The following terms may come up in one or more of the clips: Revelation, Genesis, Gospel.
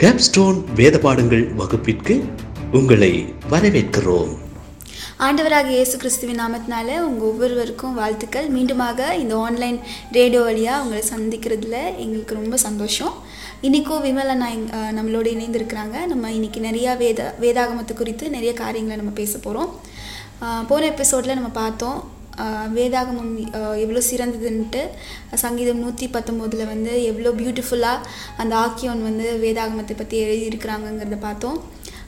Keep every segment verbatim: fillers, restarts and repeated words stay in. Capstone வேத பாடங்கள் வகுப்பிற்கு உங்களை வரவேற்கிறோம். ஆண்டவராக இயேசு கிறிஸ்துவின் நாமத்தினால உங்கள் ஒவ்வொருவருக்கும் வாழ்த்துக்கள். மீண்டுமாக இந்த ஆன்லைன் ரேடியோ வழியாக உங்களை சந்திக்கிறதுல எங்களுக்கு ரொம்ப சந்தோஷம். இன்றைக்கும் விமலா நான் நம்மளோட இணைந்திருக்கிறாங்க. நம்ம இன்றைக்கி நிறையா வேத வேதாகமத்தை குறித்து நிறைய காரியங்களை நம்ம பேச போகிறோம். போன எபிசோடில் நம்ம பார்த்தோம் வேதாகமம் எவ்வளோ சிறந்ததுன்ட்டு. சங்கீதம் நூற்றி பத்தொம்போதில் வந்து எவ்வளோ பியூட்டிஃபுல்லாக அந்த ஆக்கியோன் வந்து வேதாகமத்தை பற்றி எழுதியிருக்கிறாங்கங்கிறத பார்த்தோம்.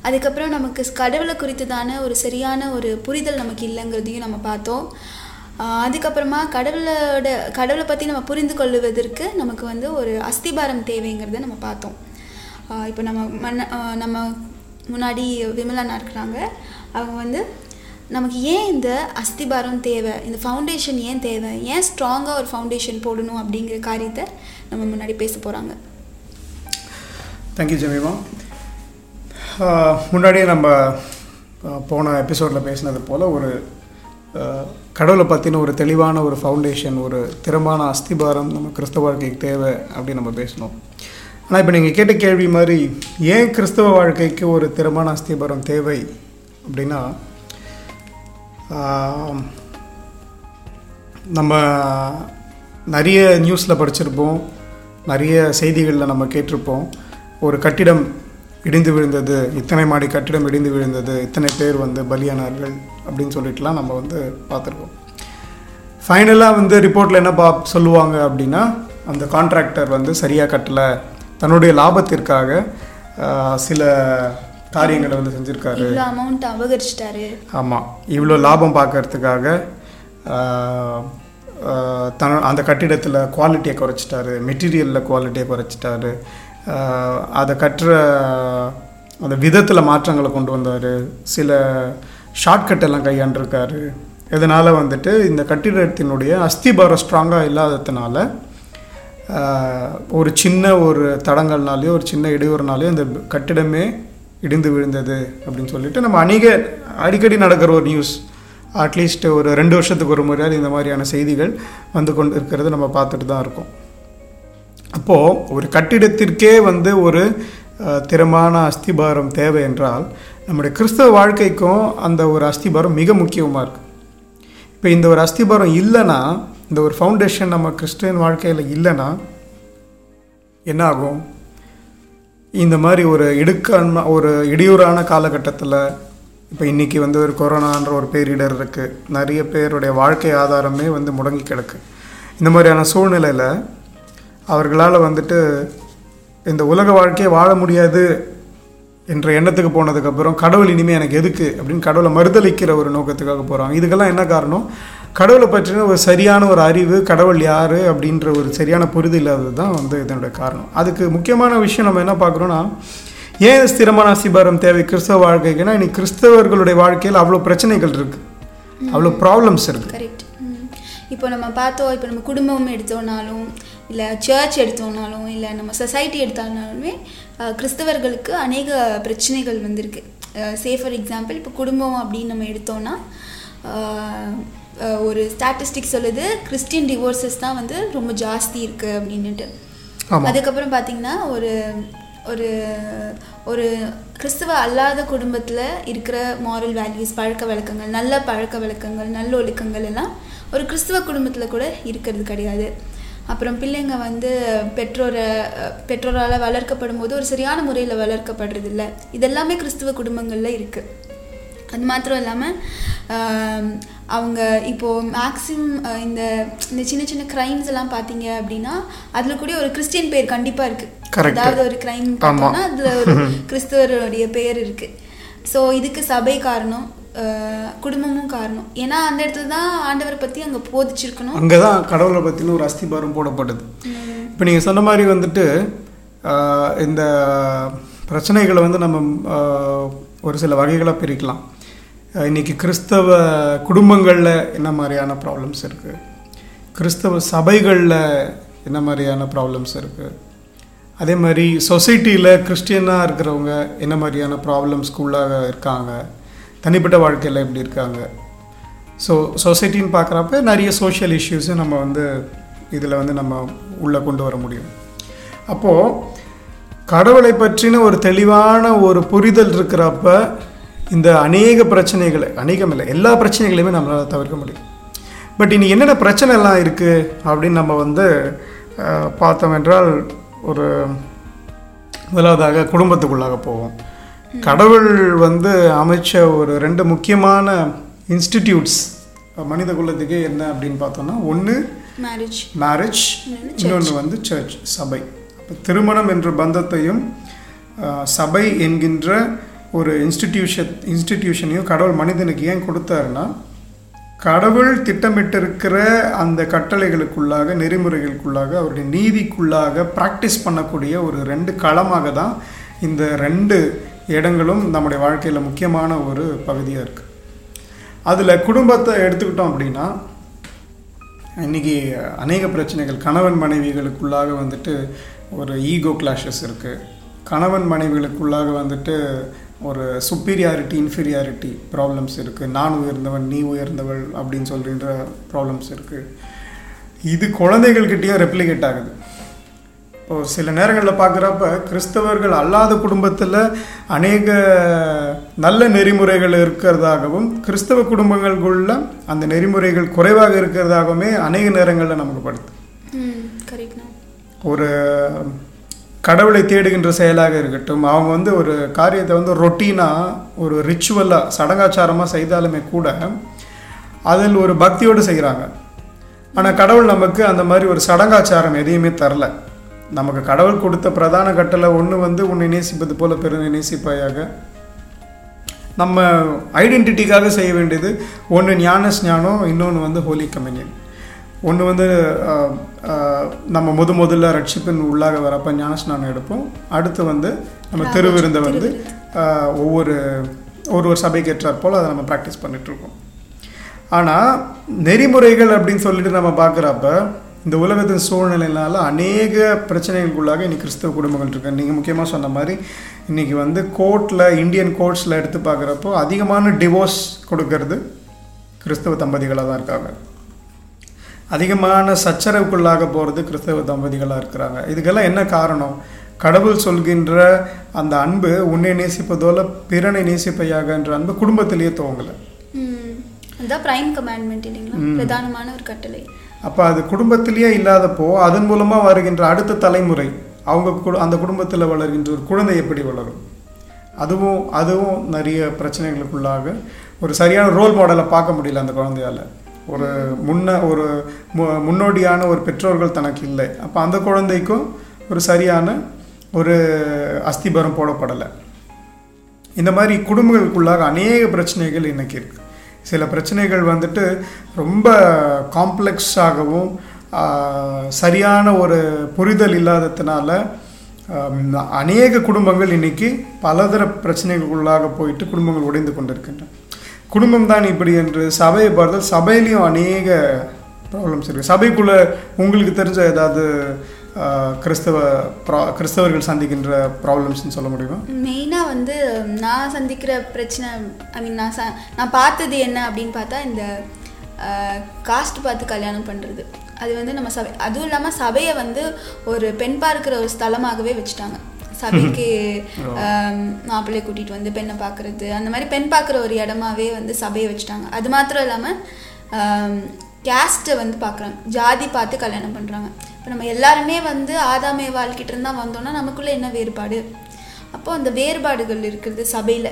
அதுக்கப்புறம் நமக்கு கடவுளை குறித்து தானே ஒரு சரியான ஒரு புரிதல் நமக்கு இல்லைங்கிறதையும் நம்ம பார்த்தோம். அதுக்கப்புறமா கடவுளோட கடவுளை பற்றி நம்ம புரிந்து கொள்ளுவதற்கு நமக்கு வந்து ஒரு அஸ்திபாரம் தேவைங்கிறத நம்ம பார்த்தோம். இப்போ நம்ம மன்ன நம்ம முன்னாடி விமலானா இருக்கிறாங்க. அவங்க வந்து நமக்கு ஏன் இந்த அஸ்திபாரம் தேவை, இந்த ஃபவுண்டேஷன் ஏன் தேவை, ஏன் ஸ்ட்ராங்காக ஒரு ஃபவுண்டேஷன் போடணும் அப்படிங்கிற காரியத்தை நம்ம முன்னாடி பேச போகிறாங்க. Thank you Jemima. முன்னாடியே நம்ம போன எபிசோடில் பேசினது போல் ஒரு கடவுளை பற்றின ஒரு தெளிவான ஒரு ஃபவுண்டேஷன், ஒரு திறமான அஸ்திபாரம் நம்ம கிறிஸ்தவ வாழ்க்கைக்கு தேவை அப்படின்னு நம்ம பேசினோம். ஆனால் இப்போ நீங்கள் கேட்ட கேள்வி மாதிரி ஏன் கிறிஸ்தவ வாழ்க்கைக்கு ஒரு திறமான அஸ்திபாரம் தேவை அப்படின்னா, நம்ம நிறைய நியூஸில் படிச்சிருப்போம், நிறைய செய்திகளில் நம்ம கேட்டிருப்போம். ஒரு கட்டிடம் இடிந்து விழுந்தது, இத்தனை மாடி கட்டிடம் இடிந்து விழுந்தது, இத்தனை பேர் வந்து பலியானார்கள் அப்படின்னு சொல்லிட்டுலாம் நம்ம வந்து பார்த்துருக்கோம். ஃபைனலாக வந்து ரிப்போர்ட்டில் என்ன பா சொல்லுவாங்க அப்படின்னா, அந்த கான்ட்ராக்டர் வந்து சரியாக கட்டலை, தன்னுடைய லாபத்திற்காக சில காரியங்களை வந்து செஞ்சுருக்காரு, அமௌண்ட் அபகரிச்சிட்டாரு. ஆமாம், இவ்வளோ லாபம் பார்க்கறதுக்காக தன் அந்த கட்டிடத்தில் குவாலிட்டியை குறைச்சிட்டாரு, மெட்டீரியலில் குவாலிட்டியை குறைச்சிட்டாரு, அதை கட்டுற அந்த விதத்தில் மாற்றங்களை கொண்டு வந்தார், சில ஷார்ட்கட்டெல்லாம் கையாண்டிருக்காரு. இதனால் வந்துட்டு இந்த கட்டிடத்தினுடைய அஸ்திபாரம் ஸ்ட்ராங்காக இல்லாததுனால ஒரு சின்ன ஒரு தடங்கள்னாலேயோ ஒரு சின்ன இடையூறுனாலேயோ அந்த கட்டிடமே இடிந்து விழுந்தது அப்படின்னு சொல்லிட்டு நம்ம அநேக அடிக்கடி நடக்கிற ஒரு நியூஸ், அட்லீஸ்ட் ஒரு ரெண்டு வருஷத்துக்கு ஒரு முறையாவது இந்த மாதிரியான செய்திகள் வந்து கொண்டு இருக்கிறது நம்ம பார்த்துட்டு தான் இருக்கோம். அப்போது ஒரு கட்டிடத்திற்கே வந்து ஒரு திறமான அஸ்திபாரம் தேவை என்றால் நம்முடைய கிறிஸ்தவ வாழ்க்கைக்கும் அந்த ஒரு அஸ்திபாரம் மிக முக்கியமாக இருக்குது. இப்போ இந்த ஒரு அஸ்திபாரம் இல்லைன்னா, இந்த ஒரு ஃபவுண்டேஷன் நம்ம கிறிஸ்டியன் வாழ்க்கையில் இல்லைன்னா என்ன ஆகும்? இந்த மாதிரி ஒரு இடுக்கான ஒரு இடையூறான காலகட்டத்தில், இப்போ இன்றைக்கி வந்து ஒரு கொரோனான்ற ஒரு பேரிடர் இருக்குது, நிறைய பேருடைய வாழ்க்கை ஆதாரமே வந்து முடங்கி கிடக்கு. இந்த மாதிரியான சூழ்நிலையில் அவர்களால் வந்துட்டு இந்த உலக வாழ்க்கையை வாழ முடியாது என்ற எண்ணத்துக்கு போனதுக்கப்புறம் கடவுள் இனிமேல் எனக்கு எதுக்கு அப்படின்னு கடவுளை மறுதளிக்கிற ஒரு நோக்கத்துக்காக போகிறாங்க. இதுக்கெல்லாம் என்ன காரணம்? கடவுளை பற்றின ஒரு சரியான ஒரு அறிவு, கடவுள் யார் அப்படின்ற ஒரு சரியான புரிதல் இல்லாதது தான் வந்து இதனுடைய காரணம். அதுக்கு முக்கியமான விஷயம் நம்ம என்ன பார்க்குறோன்னா, ஏன் ஸ்திரமான அஸ்திபாரம் தேவை கிறிஸ்தவ வாழ்க்கைக்குன்னா, இன்னைக்கு கிறிஸ்தவர்களுடைய வாழ்க்கையில் அவ்வளோ பிரச்சனைகள் இருக்குது, அவ்வளோ ப்ராப்ளம்ஸ் இருக்குது. கரெக்ட். இப்போ நம்ம பார்த்தோம், இப்போ நம்ம குடும்பம் எடுத்தோம்னாலும், இல்லை சர்ச் எடுத்தோம்னாலும், இல்லை நம்ம சொசைட்டி எடுத்தாலுமே கிறிஸ்தவர்களுக்கு அநேக பிரச்சனைகள் வந்திருக்கு. சே ஃபார் எக்ஸாம்பிள், இப்போ குடும்பம் அப்படின்னு நம்ம எடுத்தோம்னா, ஒரு ஸ்டாட்டிஸ்டிக் சொல்லுது கிறிஸ்டியன் டிவோர்ஸஸ் தான் வந்து ரொம்ப ஜாஸ்தி இருக்குது அப்படின்ட்டு. அதுக்கப்புறம் பார்த்திங்கன்னா, ஒரு ஒரு ஒரு கிறிஸ்தவ அல்லாத குடும்பத்தில் இருக்கிற மாரல் வேல்யூஸ், பழக்க வழக்கங்கள், நல்ல பழக்க வழக்கங்கள், நல்ல ஒழுக்கங்கள் எல்லாம் ஒரு கிறிஸ்தவ குடும்பத்தில் கூட இருக்கிறது கிடையாது. அப்புறம் பிள்ளைங்க வந்து பெற்றோரை பெற்றோரால் வளர்க்கப்படும் போது ஒரு சரியான முறையில் வளர்க்கப்படுறதில்ல. இதெல்லாமே கிறிஸ்துவ குடும்பங்களில் இருக்குது. அது மாத்திரம் இல்லாமல் அவங்க இப்போது மேக்ஸிமம் இந்த இந்த சின்ன சின்ன க்ரைம்ஸ் எல்லாம் பார்த்தீங்க அப்படின்னா அதில் கூட ஒரு கிறிஸ்டியன் பேர் கண்டிப்பாக இருக்குது. அதாவது ஒரு க்ரைம் பார்த்தோன்னா அதில் ஒரு கிறிஸ்தவருடைய பேர் இருக்குது. ஸோ இதுக்கு சபை காரணம், குடும்பமும் காரணம். ஏன்னா அந்த இடத்துல தான் ஆண்டவரை பற்றி அங்கே போதிச்சிருக்கணும், அங்கே தான் கடவுளை பற்றின ஒரு அஸ்திபாரம் போடப்பட்டது. இப்போ நீங்கள் சொன்ன மாதிரி வந்துட்டு இந்த பிரச்சனைகளை வந்து நம்ம ஒரு சில வகைகளாக பிரிக்கலாம். இன்றைக்கி கிறிஸ்தவ குடும்பங்களில் என்ன மாதிரியான ப்ராப்ளம்ஸ் இருக்குது, கிறிஸ்தவ சபைகளில் என்ன மாதிரியான ப்ராப்ளம்ஸ் இருக்குது, அதே மாதிரி சொசைட்டியில் கிறிஸ்டியனாக இருக்கிறவங்க என்ன மாதிரியான ப்ராப்ளம்ஸ்குள்ளாக இருக்காங்க, தனிப்பட்ட வாழ்க்கையில் எப்படி இருக்காங்க. ஸோ சொசைட்டின்னு பார்க்குறப்ப நிறைய சோஷியல் இஷ்யூஸை நம்ம வந்து இதில் வந்து நம்ம உள்ளே கொண்டு வர முடியும். அப்போது கடவுளை பற்றின ஒரு தெளிவான ஒரு புரிதல் இருக்கிறப்ப இந்த அநேக பிரச்சனைகளை, அநேகமில்லை எல்லா பிரச்சனைகளையுமே நம்மளால் தவிர்க்க முடியும். பட் இனி என்னென்ன பிரச்சனைலாம் இருக்குது அப்படின்னு நம்ம வந்து பார்த்தோம் என்றால், ஒரு முதலாவதாக குடும்பத்துக்குள்ளாக போவோம். கடவுள் வந்து அமைச்ச ஒரு ரெண்டு முக்கியமான இன்ஸ்டிடியூட்ஸ் மனித குலத்துக்கு என்ன அப்படின்னு பார்த்தோம்னா, ஒன்று மேரேஜ் மேரேஜ் இன்னொன்று வந்து சர்ச், சபை. அப்போ திருமணம் என்ற பந்தத்தையும் சபை என்கின்ற ஒரு இன்ஸ்டிடியூஷன் இன்ஸ்டிடியூஷனையும் கடவுள் மனிதனுக்கு ஏன் கொடுத்தாருன்னா, கடவுள் திட்டமிட்டிருக்கிற அந்த கட்டளைகளுக்குள்ளாக, நெறிமுறைகளுக்குள்ளாக, அவருடைய நீதிக்குள்ளாக ப்ராக்டிஸ் பண்ணக்கூடிய ஒரு ரெண்டு களமாக தான் இந்த ரெண்டு இடங்களும் நம்முடைய வாழ்க்கையில் முக்கியமான ஒரு பகுதியாக இருக்குது. அதில் குடும்பத்தை எடுத்துக்கிட்டோம் அப்படின்னா, இன்றைக்கி அநேக பிரச்சனைகள் கணவன் மனைவிகளுக்குள்ளாக வந்துட்டு ஒரு ஈகோ கிளாஷஸ் இருக்குது. கணவன் மனைவிகளுக்குள்ளாக வந்துட்டு ஒரு சுப்பீரியாரிட்டி இன்ஃபீரியாரிட்டி ப்ராப்ளம்ஸ் இருக்குது. நான் உயர்ந்தவன், நீ உயர்ந்தவள் அப்படின்னு சொல்கிற ப்ராப்ளம்ஸ் இருக்குது. இது குழந்தைகள்கிட்டேயும் ரெப்ளிகேட் ஆகுது. இப்போது சில நேரங்களில் பார்க்குறப்ப கிறிஸ்தவர்கள் அல்லாத குடும்பத்தில் அநேக நல்ல நெறிமுறைகள் இருக்கிறதாகவும், கிறிஸ்தவ குடும்பங்களுக்குள்ள அந்த நெறிமுறைகள் குறைவாக இருக்கிறதாகவுமே அநேக நேரங்களில் நமக்கு படுது. ஒரு கடவுளை தேடுகின்ற செயலாக இருக்கட்டும், அவங்க வந்து ஒரு காரியத்தை வந்து ரொட்டீனாக, ஒரு ரிச்சுவலாக, சடங்காச்சாரமாக செய்தாலுமே கூட அதில் ஒரு பக்தியோடு செய்கிறாங்க. ஆனால் கடவுள் நமக்கு அந்த மாதிரி ஒரு சடங்காச்சாரம் எதையுமே தரல. நமக்கு கடவுள் கொடுத்த பிரதான கட்டளை ஒன்று வந்து உன்னை நேசிப்பது போல பெருனை நேசிப்பாயாக. நம்ம ஐடென்டிட்டிக்காக செய்ய வேண்டியது ஒன்று ஞான ஸ்ஞானம், இன்னொன்று வந்து ஹோலி கம்யூனியன். ஒன்று வந்து நம்ம முது முதல்ல ரட்சிப்பின் உள்ளாக வரப்போ ஞானஸ்நானம் எடுப்போம். அடுத்து வந்து நம்ம திருவிருந்தை வந்து ஒவ்வொரு ஒரு ஒரு சபைக்கு ஏற்றாற் போல் அதை நம்ம ப்ராக்டிஸ் பண்ணிகிட்ருக்கோம். ஆனால் நெறிமுறைகள் அப்படின்னு சொல்லிட்டு நம்ம பார்க்குறப்ப, இந்த உலகத்தின் சூழ்நிலையினால அநேக பிரச்சனைகளுக்குள்ளாக இன்றைக்கி கிறிஸ்தவ குடும்பங்கள் இருக்குது. நீங்கள் முக்கியமாக சொன்ன மாதிரி இன்றைக்கி வந்து கோர்ட்டில், இந்தியன் கோர்ட்ஸில் எடுத்து பார்க்குறப்போ அதிகமான டிவோர்ஸ் கொடுக்கறது கிறிஸ்தவ தம்பதிகளாக தான் இருக்காங்க. அதிகமான சச்சரவுக்குள்ளாக போகிறது கிறிஸ்தவ தம்பதிகளாக இருக்கிறாங்க. இதுக்கெல்லாம் என்ன காரணம்? கடவுள் சொல்கின்ற அந்த அன்பு, உன்னை நேசிப்பதோல பிறனை நேசிப்பையாகன்ற அன்பு குடும்பத்திலேயே துவங்கலை. அதுதான் பிரைம் கமாண்ட்மெண்ட் இல்லைங்களா, பிரதானமான ஒரு கட்டளை. அப்போ அது குடும்பத்திலேயே இல்லாதப்போ, அதன் மூலமாக வருகின்ற அடுத்த தலைமுறை, அவங்க அந்த குடும்பத்தில் வளர்கின்ற ஒரு குழந்தை எப்படி வளரும்? அதுவும் அதுவும் நிறைய பிரச்சனைகளுக்குள்ளாக ஒரு சரியான ரோல் மாடலை பார்க்க முடியல அந்த குழந்தையால். ஒரு முன்ன ஒரு முன்னோடியான ஒரு பெற்றோர்கள் தனக்கு இல்லை. அப்போ அந்த குழந்தைக்கும் ஒரு சரியான ஒரு அஸ்திபரம் போடப்படலை. இந்த மாதிரி குடும்பங்களுக்குள்ளாக அநேக பிரச்சனைகள் இன்றைக்கி இருக்குது. சில பிரச்சனைகள் வந்துட்டு ரொம்ப காம்ப்ளெக்ஸாகவும் சரியான ஒரு புரிதல் இல்லாததுனால அநேக குடும்பங்கள் இன்றைக்கி பலதர பிரச்சனைகளுக்குள்ளாக போயிட்டு குடும்பங்கள் உடைந்து கொண்டிருக்கின்றன. குடும்பம் தான் இப்படி என்று சபையை பார்த்தால் சபையிலையும் அநேக ப்ராப்ளம்ஸ் இருக்குது. சபைக்குள்ளே உங்களுக்கு தெரிஞ்ச ஏதாவது கிறிஸ்தவ ப்ரா கிறிஸ்தவர்கள் சந்திக்கின்ற ப்ராப்ளம்ஸ்ன்னு சொல்ல முடியுமா? மெயினாக வந்து நான் சந்திக்கிற பிரச்சனை, ஐ மீன் நான் ச நான் பார்த்தது என்ன அப்படின்னு பார்த்தா, இந்த காஸ்ட் பார்த்து கல்யாணம் பண்ணுறது. அது வந்து நம்ம சபை, அதுவும் இல்லாமல் சபையை வந்து ஒரு பெண் பார்க்கிற ஒரு ஸ்தலமாகவே வச்சுட்டாங்க. சபைக்கு மாப்பிள்ளையை கூட்டிகிட்டு வந்து பெண்ணை பார்க்குறது, அந்த மாதிரி பெண் பார்க்குற ஒரு இடமாவே வந்து சபையை வச்சுட்டாங்க. அது மாத்திரம் இல்லாமல் கேஸ்ட்டை வந்து பார்க்குறாங்க, ஜாதி பார்த்து கல்யாணம் பண்ணுறாங்க. இப்போ நம்ம எல்லாருமே வந்து ஆதாமே வாழ்க்கிட்டு இருந்தால் வந்தோம்னா நமக்குள்ளே என்ன வேறுபாடு? அப்போது அந்த வேறுபாடுகள் இருக்கிறது சபையில்.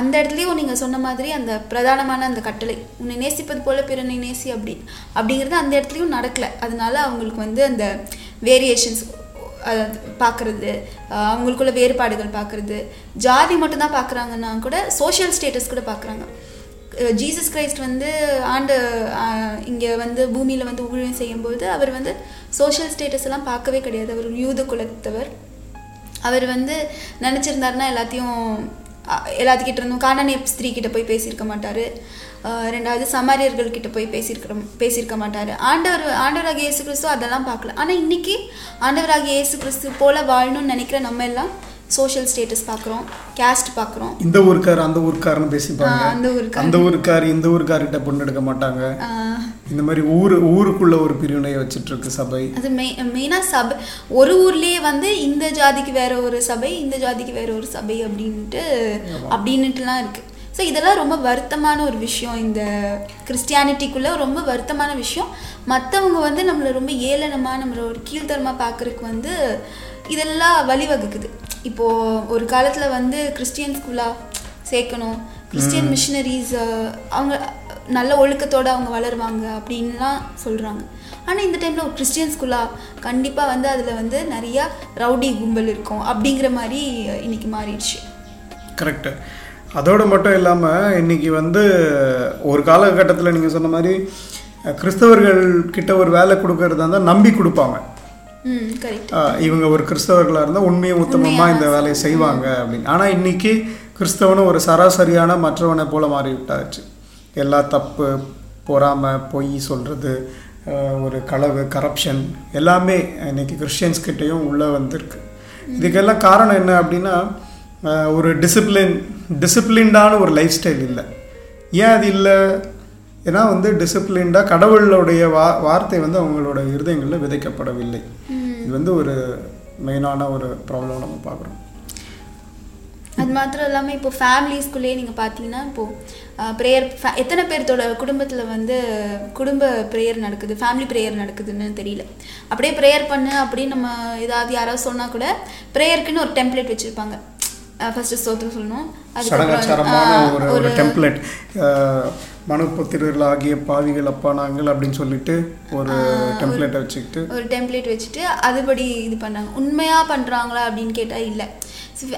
அந்த இடத்துலையும் நீங்கள் சொன்ன மாதிரி அந்த பிரதானமான அந்த கட்டளை, உன்னை நேசிப்பது போல் பிறனை நேசி அப்படி அப்படிங்கிறது அந்த இடத்துலையும் நடக்கலை. அதனால அவங்களுக்கு வந்து அந்த வேரியேஷன்ஸ் பார்க்குறது, அவங்களுக்குள்ள வேறுபாடுகள் பார்க்குறது, ஜாதி மட்டும்தான் பார்க்குறாங்கன்னா கூட சோஷியல் ஸ்டேட்டஸ் கூட பார்க்குறாங்க. ஜீசஸ் கிரைஸ்ட் வந்து ஆண்டு இங்கே வந்து பூமியில் வந்து ஊழியம் செய்யும்போது அவர் வந்து சோஷியல் ஸ்டேட்டஸ் எல்லாம் பார்க்கவே கிடையாது. அவர் யூத குலத்தவர். அவர் வந்து நினச்சிருந்தாருன்னா எல்லாத்தையும் எல்லாத்துக்கிட்ட இருந்தும் கானானிய ஸ்திரீ கிட்ட போய் பேசியிருக்க மாட்டார். ரெண்டாவது சமாரியர்கள் கிட்ட போய் பேசியிருக்கிற பேசியிருக்க மாட்டார். ஆண்டவர் ஆண்டவராகிய இயேசு கிறிஸ்து அதெல்லாம் பார்க்கல. ஆனால் இன்றைக்கி ஆண்டவராகிய இயேசு கிறிஸ்து போல் வாழணும்னு நினைக்கிற நம்ம எல்லாம் சோஷியல் ஸ்டேட்டஸ் பார்க்குறோம், கேஸ்ட் பார்க்குறோம். இந்த ஊருக்கார் அந்த ஊருக்காரன்னு பேசிப்பாங்க, அந்த ஊருக்கார் இந்த ஊருக்கார்கிட்ட பொண்ணு எடுக்க மாட்டாங்க, இந்த மாதிரி ஊரு ஊருக்குள்ள ஒரு பிரிவினை வச்சிட்டு இருக்கு சபை. அது மெயினாக சபை ஒரு ஊர்லேயே வந்து இந்த ஜாதிக்கு வேற ஒரு சபை, இந்த ஜாதிக்கு வேற ஒரு சபை அப்படின்ட்டு அப்படின்ட்டுலாம் இருக்கு. ஸோ இதெல்லாம் ரொம்ப வருத்தமான ஒரு விஷயம். இந்த கிறிஸ்டியானிட்டிக்குள்ளே ரொம்ப வருத்தமான விஷயம். மற்றவங்க வந்து நம்மளை ரொம்ப ஏளனமாக நம்மளை ஒரு கீழ்த்தரமாக பார்க்குறதுக்கு வந்து இதெல்லாம் வழிவகுக்குது. இப்போது ஒரு காலத்தில் வந்து கிறிஸ்டியன் ஸ்கூலாக சேர்க்கணும், கிறிஸ்டியன் மிஷினரிஸ் அவங்க நல்ல ஒழுக்கத்தோடு அவங்க வளருவாங்க அப்படின்லாம் சொல்கிறாங்க. ஆனால் இந்த டைமில் ஒரு கிறிஸ்டியன் ஸ்கூலா கண்டிப்பாக வந்து அதில் வந்து நிறையா ரவுடி கும்பல் இருக்கும் அப்படிங்கிற மாதிரி இன்றைக்கி மாறிடுச்சு. கரெக்டு. அதோடு மட்டும் இல்லாமல் இன்றைக்கி வந்து ஒரு காலகட்டத்தில் நீங்கள் சொன்ன மாதிரி கிறிஸ்தவர்கள் கிட்ட ஒரு வேலை கொடுக்கறதா இருந்தால் நம்பி கொடுப்பாங்க. இவங்க ஒரு கிறிஸ்தவர்களாக இருந்தால் உண்மையும் உத்தமமாக இந்த வேலையை செய்வாங்க அப்படின்னு. ஆனால் இன்றைக்கி கிறிஸ்தவனும் ஒரு சராசரியான மற்றவனை போல் மாறிவிட்டாச்சு. எல்லா தப்பு, பொறாமல், பொய் சொல்கிறது, ஒரு களவு, கரப்ஷன் எல்லாமே இன்றைக்கி கிறிஸ்டியன்ஸ்கிட்டையும் உள்ளே வந்திருக்கு. இதுக்கெல்லாம் காரணம் என்ன அப்படின்னா ஒரு டிசிப்ளின் டிசிப்ளின்டான ஒரு லைஃப் ஸ்டைல் இல்லை. ஏன் அது இல்லை? ஏன்னா வந்து டிசிப்ளின்டாக கடவுளுடைய வா வார்த்தை வந்து அவங்களோட இருதயங்களில் விதைக்கப்படவில்லை. இது வந்து ஒரு மெயினான ஒரு ப்ராப்ளம் நம்ம பார்க்குறோம். அது மாத்திரம் இல்லாமல் இப்போ ஃபேமிலிஸ்குள்ளேயே நீங்கள் பார்த்தீங்கன்னா இப்போது ப்ரேயர் எத்தனை பேர்த்தோட குடும்பத்தில் வந்து குடும்ப ப்ரேயர் நடக்குது, ஃபேமிலி ப்ரேயர் நடக்குதுன்னு தெரியல. அப்படியே ப்ரேயர் பண்ணு அப்படின்னு நம்ம ஏதாவது யாராவது சொன்னால் கூட ப்ரேயருக்குன்னு ஒரு டெம்ப்ளேட் வச்சுருப்பாங்க. ஃபஸ்ட்டு ஸ்தோத்திரம் சொல்லணும், அதுக்கப்புறம் ஒரு டெம்ப்ளேட் மனுபுத்திரர்கள் ஆகிய பாவிகள் அப்பா நாங்கள் அப்படின்னு சொல்லிட்டு ஒரு டெம்ப்ளேட்டை வச்சுக்கிட்டு ஒரு டெம்ப்ளேட் வச்சுட்டு அதுபடி இது பண்ணாங்க. உண்மையாக பண்ணுறாங்களா அப்படின்னு கேட்டால் இல்லை.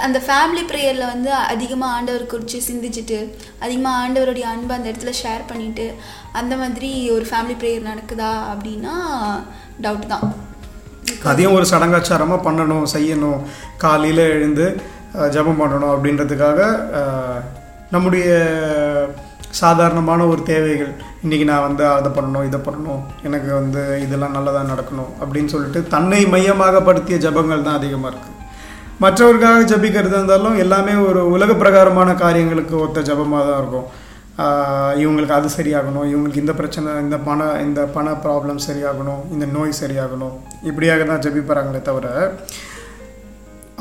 அந்த ஃபேமிலி ப்ரேயரில் வந்து அதிகமாக ஆண்டவர் குறித்து சிந்திச்சுட்டு அதிகமாக ஆண்டவருடைய அன்பை அந்த இடத்துல ஷேர் பண்ணிவிட்டு அந்த மாதிரி ஒரு ஃபேமிலி ப்ரேயர் நடக்குதா அப்படின்னா டவுட் தான். அதையும் ஒரு சடங்காச்சாரமாக பண்ணணும், செய்யணும், காலையில் எழுந்து ஜபம் பண்ணணும் அப்படின்றதுக்காக நம்முடைய சாதாரணமான ஒரு தேவைகள் இன்றைக்கி நான் வந்து அதை பண்ணணும், இதை பண்ணணும், எனக்கு வந்து இதெல்லாம் நல்லதாக நடக்கணும் அப்படின்னு சொல்லிட்டு தன்னை மையமாகப்படுத்திய ஜபங்கள் தான் அதிகமாக இருக்குது. மற்றவருக்காக ஜபிக்கிறது இருந்தாலும் எல்லாமே ஒரு உலக பிரகாரமான காரியங்களுக்கு ஒத்த ஜபமாக தான் இருக்கும். இவங்களுக்கு அது சரியாகணும், இவங்களுக்கு இந்த பிரச்சனை, இந்த பண இந்த பண ப்ராப்ளம் சரியாகணும், இந்த நோய் சரியாகணும், இப்படியாக தான் ஜபிப்பறாங்களே தவிர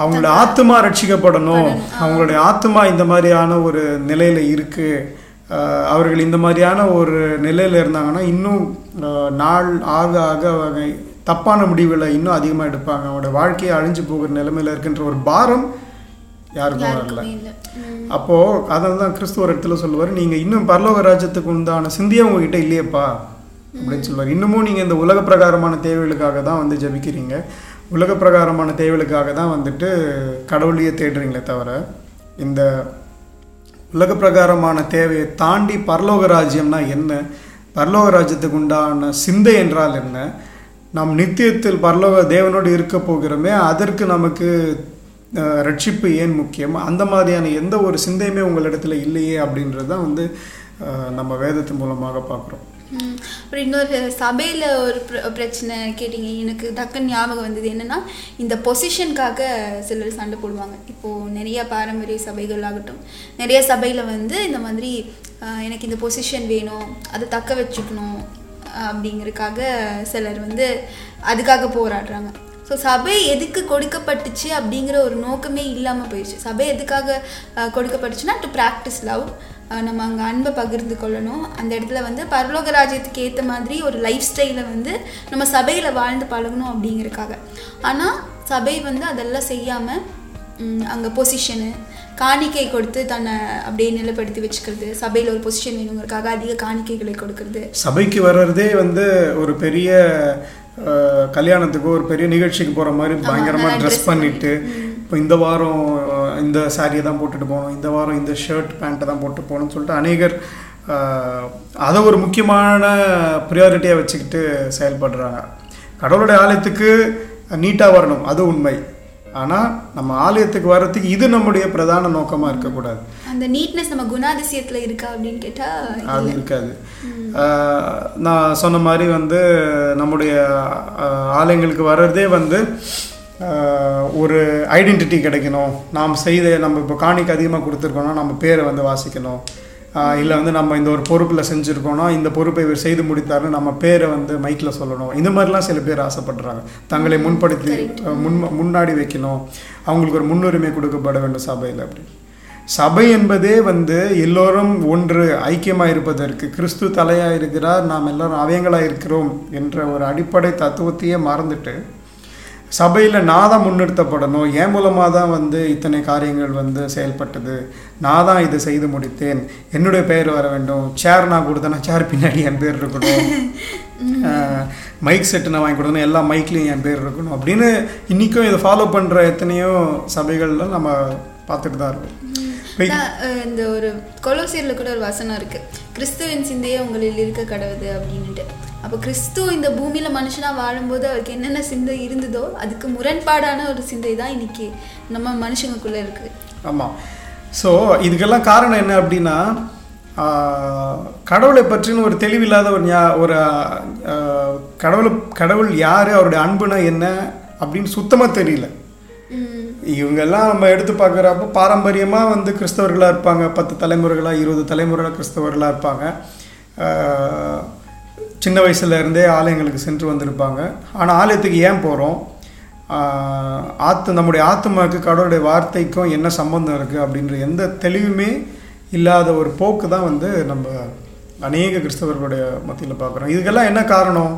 அவங்களோட ஆத்மா ரட்சிக்கப்படணும், அவங்களுடைய ஆத்மா இந்த மாதிரியான ஒரு நிலையில் இருக்குது, அவர்கள் இந்த மாதிரியான ஒரு நிலையில் இருந்தாங்கன்னா இன்னும் நாள் ஆக ஆக தப்பான முடிவுகளை இன்னும் அதிகமாக எடுப்பாங்க, அவனோட வாழ்க்கையை அழிஞ்சு போகிற நிலைமையில் இருக்கின்ற ஒரு பாரம் யாருக்கும் வரல. அப்போது அதனால தான் கிறிஸ்துவர் இடத்துல சொல்லுவார், நீங்கள் இன்னும் பரலோக ராஜ்யத்துக்கு உண்டான சிந்தியே உங்ககிட்ட இல்லையப்பா அப்படின்னு சொல்லுவார். இன்னமும் நீங்கள் இந்த உலக பிரகாரமான தேவைகளுக்காக தான் வந்து ஜபிக்கிறீங்க, உலக பிரகாரமான தேவைகளுக்காக தான் வந்துட்டு கடவுளையே தேடுறீங்களே தவிர இந்த உலக பிரகாரமான தேவையை தாண்டி பரலோக ராஜ்யம்னா என்ன, பரலோக ராஜ்யத்துக்கு உண்டான சிந்தை என்றால் என்ன, நாம் நித்தியத்தில் பரலோக தேவனோடு இருக்க போகிறோமே, அதற்கு நமக்கு ரட்சிப்பு ஏன் முக்கியம், அந்த மாதிரியான எந்த ஒரு சிந்தையுமே உங்களிடத்துல இல்லையே அப்படின்றது தான் வந்து நம்ம வேதத்து மூலமாக பார்க்குறோம். அப்புறம் இன்னொரு சபையில் ஒரு பிரச்சனை கேட்டிங்க, எனக்கு தக்க ஞாபகம் வந்தது என்னென்னா இந்த பொசிஷனுக்காக சிலர் சண்டை போடுவாங்க. இப்போது நிறையா பாரம்பரிய சபைகள் ஆகட்டும், நிறைய சபையில் வந்து இந்த மாதிரி எனக்கு இந்த பொசிஷன் வேணும், அதை தக்க வச்சுக்கணும் அப்படிங்கிறதுக்காக சிலர் வந்து அதுக்காக போராடுறாங்க. ஸோ சபை எதுக்கு கொடுக்கப்பட்டுச்சு அப்படிங்கிற ஒரு நோக்கமே இல்லாமல் போயிடுச்சு. சபை எதுக்காக கொடுக்கப்பட்டுச்சுன்னா டு ப்ராக்டிஸ் லவ், நம்ம அங்கே அன்பை பகிர்ந்து கொள்ளணும், அந்த இடத்துல வந்து பரலோக ராஜ்யத்துக்கு ஏற்ற மாதிரி ஒரு லைஃப் ஸ்டைலை வந்து நம்ம சபையில் வாழ்ந்து பழகணும் அப்படிங்கிறதுக்காக. ஆனால் சபை வந்து அதெல்லாம் செய்யாமல் அங்கே பொசிஷனு காணிக்கை கொடுத்து தன்னை அப்படியே நிலைப்படுத்தி வச்சுக்கிறது, சபையில் ஒரு பொசிஷன் வேணுங்கிறதுக்காக அதிக காணிக்கைகளை கொடுக்கறது. சபைக்கு வர்றதே வந்து ஒரு பெரிய கல்யாணத்துக்கு ஒரு பெரிய நிகழ்ச்சிக்கு போகிற மாதிரி பயங்கரமாக ட்ரெஸ் பண்ணிவிட்டு இப்போ இந்த வாரம் இந்த சாரியை தான் போட்டுட்டு போகணும், இந்த வாரம் இந்த ஷர்ட் பேண்ட்டை தான் போட்டு போகணும்னு சொல்லிட்டு அநேகர் அதை ஒரு முக்கியமான ப்ரியாரிட்டியாக வச்சுக்கிட்டு செயல்படுறாங்க. கடவுளுடைய ஆலயத்துக்கு நீட்டாக வரணும், அது உண்மை. ஆனால் நம்ம ஆலயத்துக்கு வர்றதுக்கு இது நம்முடைய பிரதான நோக்கமாக இருக்கக்கூடாது. அந்த நீட்னஸ் நம்ம குணாதிசயத்தில் இருக்கா அப்படின்னு கேட்டால் அது இருக்காது. நான் சொன்ன மாதிரி வந்து நம்முடைய ஆலயங்களுக்கு வர்றதே வந்து ஒரு ஐடென்டிட்டி கிடைக்கணும், நாம் செய்த நம்ம இப்போ காணிக்கு அதிகமாக கொடுத்துருக்கோம்னா நம்ம பேரை வந்து வாசிக்கணும், இல்லை வந்து நம்ம இந்த ஒரு பொறுப்பில் செஞ்சுருக்கோன்னா இந்த பொறுப்பை இவர் செய்து முடித்தாருன்னு நம்ம பேரை வந்து மைக்கில் சொல்லணும். இந்த மாதிரிலாம் சில பேர் ஆசைப்படுறாங்க. தங்களை முன்படுத்தி முன் முன்னாடி வைக்கணும், அவங்களுக்கு ஒரு முன்னுரிமை கொடுக்கப்பட வேண்டும் சபையில். அப்படி சபை என்பதே வந்து எல்லோரும் ஒன்று ஐக்கியமாக இருப்பதற்கு கிறிஸ்து தலையாக இருக்கிறார், நாம் எல்லோரும் அவையங்களாக இருக்கிறோம் என்ற ஒரு அடிப்படை தத்துவத்தையே மறந்துட்டு சபையில் நான் தான் முன்னிறுத்தப்படணும், என் மூலமாக தான் வந்து இத்தனை காரியங்கள் வந்து செயல்பட்டது, நான் தான் இதை செய்து முடித்தேன், என்னுடைய பெயர் வர வேண்டும், சேர் நான் கொடுத்தேன்னா சேர் பின்னாடி என் பேர் இருக்கணும், மைக் செட்டு நான் வாங்கி கொடுத்தேன்னா எல்லா மைக்லேயும் என் பேர் இருக்கணும் அப்படின்னு இன்றைக்கும் இதை ஃபாலோ பண்ணுற எத்தனையோ சபைகளில் நம்ம பார்த்துட்டு தான் இருக்கோம். இந்த ஒரு கொலோசியர்ல கூட ஒரு வசனம் இருக்கு, கிறிஸ்துவின் சிந்தையே உங்களில் இருக்க கடவுது அப்படின்ட்டு. அப்போ கிறிஸ்து இந்த பூமியில மனுஷனா வாழும்போது அவருக்கு என்னென்ன சிந்தை இருந்ததோ அதுக்கு முரண்பாடான ஒரு சிந்தை தான் இன்னைக்கு நம்ம மனுஷங்களுக்குள்ள இருக்கு. ஆமா. ஸோ இதுக்கெல்லாம் காரணம் என்ன அப்படின்னா, கடவுளை பற்றின ஒரு தெளிவில்லாத ஒரு ஒரு கடவுள் கடவுள் யாரு, அவருடைய அன்புனா என்ன அப்படின்னு சுத்தமா தெரியல. இவங்கெல்லாம் நம்ம எடுத்து பார்க்குறப்போ பாரம்பரியமாக வந்து கிறிஸ்தவர்களாக இருப்பாங்க, பத்து தலைமுறைகளாக இருபது தலைமுறைகளாக கிறிஸ்தவர்களாக இருப்பாங்க, சின்ன வயசுலேருந்தே ஆலயங்களுக்கு சென்று வந்திருப்பாங்க. ஆனால் ஆலயத்துக்கு ஏன் போகிறோம், ஆத்து நம்முடைய ஆத்மாவுக்கு கடவுளுடைய வார்த்தைக்கும் என்ன சம்பந்தம் இருக்குது அப்படின்ற எந்த தெளிவுமே இல்லாத ஒரு போக்கு தான் வந்து நம்ம அநேக கிறிஸ்தவர்களுடைய மத்தியில் பார்க்குறோம். இதுக்கெல்லாம் என்ன காரணம்?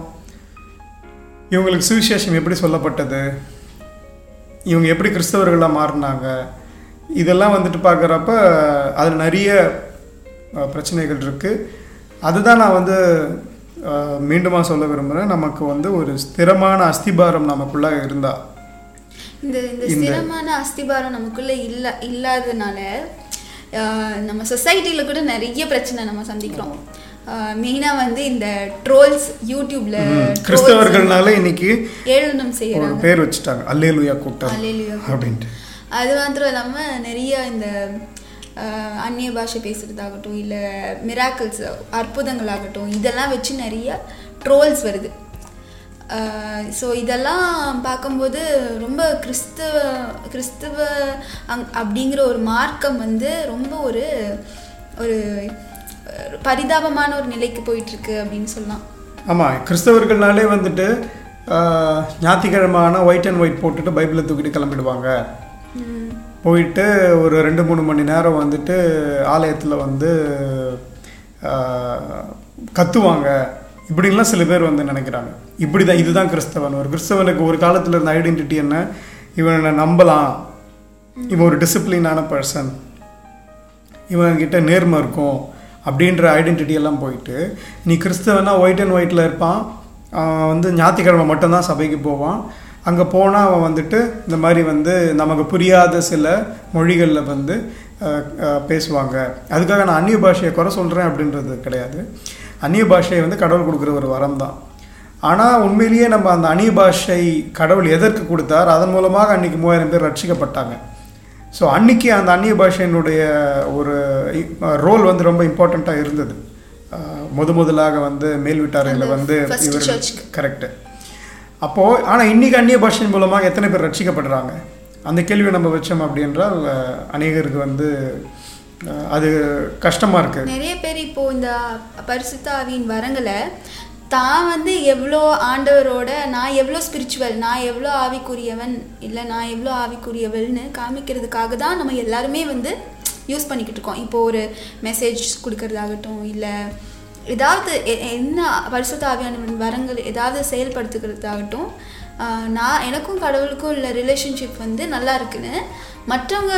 இவங்களுக்கு சுவிசேஷம் எப்படி சொல்லப்பட்டது, இவங்க எப்படி கிறிஸ்தவர்களாக மாறினாங்க, இதெல்லாம் வந்துட்டு பார்க்குறப்ப அதில் நிறைய பிரச்சனைகள் இருக்குது. அதுதான் நான் வந்து மீண்டுமாக சொல்ல விரும்புகிறேன், நமக்கு வந்து ஒரு ஸ்திரமான அஸ்திபாரம் நமக்குள்ளாக இருந்தால் இந்த இந்த ஸ்திரமான அஸ்திபாரம் நமக்குள்ளே இல்லை இல்லாததுனால நம்ம சொசைட்டியில் கூட நிறைய பிரச்சனை நம்ம சந்திக்கிறோம். மெயினாக வந்து இந்த ட்ரோல்ஸ் யூடியூப்ல கிறிஸ்தவர்கள்னால இன்னைக்கு ஏளனம் செய்யறாங்க, பேர் வச்சுட்டாங்க அல்லேலூயா கூட்டம் அப்படின்ட்டு. அது மாத்திரம் இல்லாமல் நிறைய இந்த அந்நிய பாஷை பேசுறதாகட்டும், இல்லை மிராக்கிள்ஸ் அற்புதங்கள் ஆகட்டும், இதெல்லாம் வச்சு நிறைய ட்ரோல்ஸ் வருது. ஸோ இதெல்லாம் பார்க்கும்போது ரொம்ப கிறிஸ்தவ கிறிஸ்தவ அங் அப்படிங்கிற ஒரு மார்க்கம் வந்து ரொம்ப ஒரு ஒரு பரிதாபமான ஒரு நிலைக்கு போயிட்டுருக்கு அப்படின்னு சொல்லலாம். ஆமாம், கிறிஸ்தவர்கள்னாலே வந்துட்டு ஞாயிற்றுக்கிழமான ஒயிட் அண்ட் ஒயிட் போட்டுட்டு பைபிளை தூக்கிட்டு கிளம்பிடுவாங்க, போயிட்டு ஒரு ரெண்டு மூணு மணி நேரம் வந்துட்டு ஆலயத்தில் வந்து கத்துவாங்க இப்படின்லாம் சில பேர் வந்து நினைக்கிறாங்க. இப்படி தான் இதுதான் கிறிஸ்தவன். ஒரு கிறிஸ்தவனுக்கு ஒரு காலத்தில் இருந்த ஐடென்டிட்டி என்ன, இவனை நம்பலாம், இவன் ஒரு டிசிப்ளினான பர்சன், இவன்கிட்ட நேர்மை இருக்கும் அப்படின்ற ஐடென்டிட்டியெல்லாம் போயிட்டு நீ கிறிஸ்தவனா ஒயிட் அண்ட் ஒயிட்டில் இருப்பான், அவன் வந்து ஞாயிற்றுக்கிழமை மட்டும்தான் சபைக்கு போவான், அங்கே போனால் அவன் வந்துட்டு இந்த மாதிரி வந்து நமக்கு புரியாத சில மொழிகளில் வந்து பேசுவாங்க. அதுக்காக நான் அந்நிய பாஷையை குறை சொல்கிறேன் அப்படின்றது கிடையாது, அந்நிய பாஷையை வந்து கடவுள் கொடுக்குற ஒரு வரம் தான். ஆனால் உண்மையிலேயே நம்ம அந்த அந்நிய பாஷை கடவுள் எதற்கு கொடுத்தார், அதன் மூலமாக அன்றைக்கி மூவாயிரம் பேர் ரட்சிக்கப்பட்டாங்க. ஸோ அன்றைக்கி அந்த அந்நிய பாஷையினுடைய ஒரு ரோல் வந்து ரொம்ப இம்பார்ட்டண்ட்டாக இருந்தது. முத முதலாக வந்து மேல்விட்டாரையில் வந்து இவர் கரெக்டு அப்போது. ஆனால் இன்றைக்கி அந்நிய பாஷையின் மூலமாக எத்தனை பேர் ரட்சிக்கப்படுறாங்க அந்த கேள்வி நம்ம வச்சோம் அப்படின்றால் அநேகருக்கு வந்து அது கஷ்டமாக இருக்குது. நிறைய பேர் இப்போது இந்த பரிசுத்த ஆவியின் வரங்களை தான் வந்து எவ்வளோ ஆண்டவரோட நான் எவ்வளோ ஸ்பிரிச்சுவல், நான் எவ்வளோ ஆவிக்குரியவன், இல்லை நான் எவ்வளோ ஆவிக்குரியவள்னு காமிக்கிறதுக்காக தான் நம்ம எல்லாருமே வந்து யூஸ் பண்ணிக்கிட்டு இருக்கோம். இப்போது ஒரு மெசேஜ் கொடுக்கறதாகட்டும், இல்லை ஏதாவது என்ன பரிசுத்த ஆவியான வரங்கள் ஏதாவது செயல்படுத்துக்கிறதாகட்டும், நான் எனக்கும் கடவுளுக்கும் உள்ள ரிலேஷன்ஷிப் வந்து நல்லா இருக்குன்னு மற்றவங்க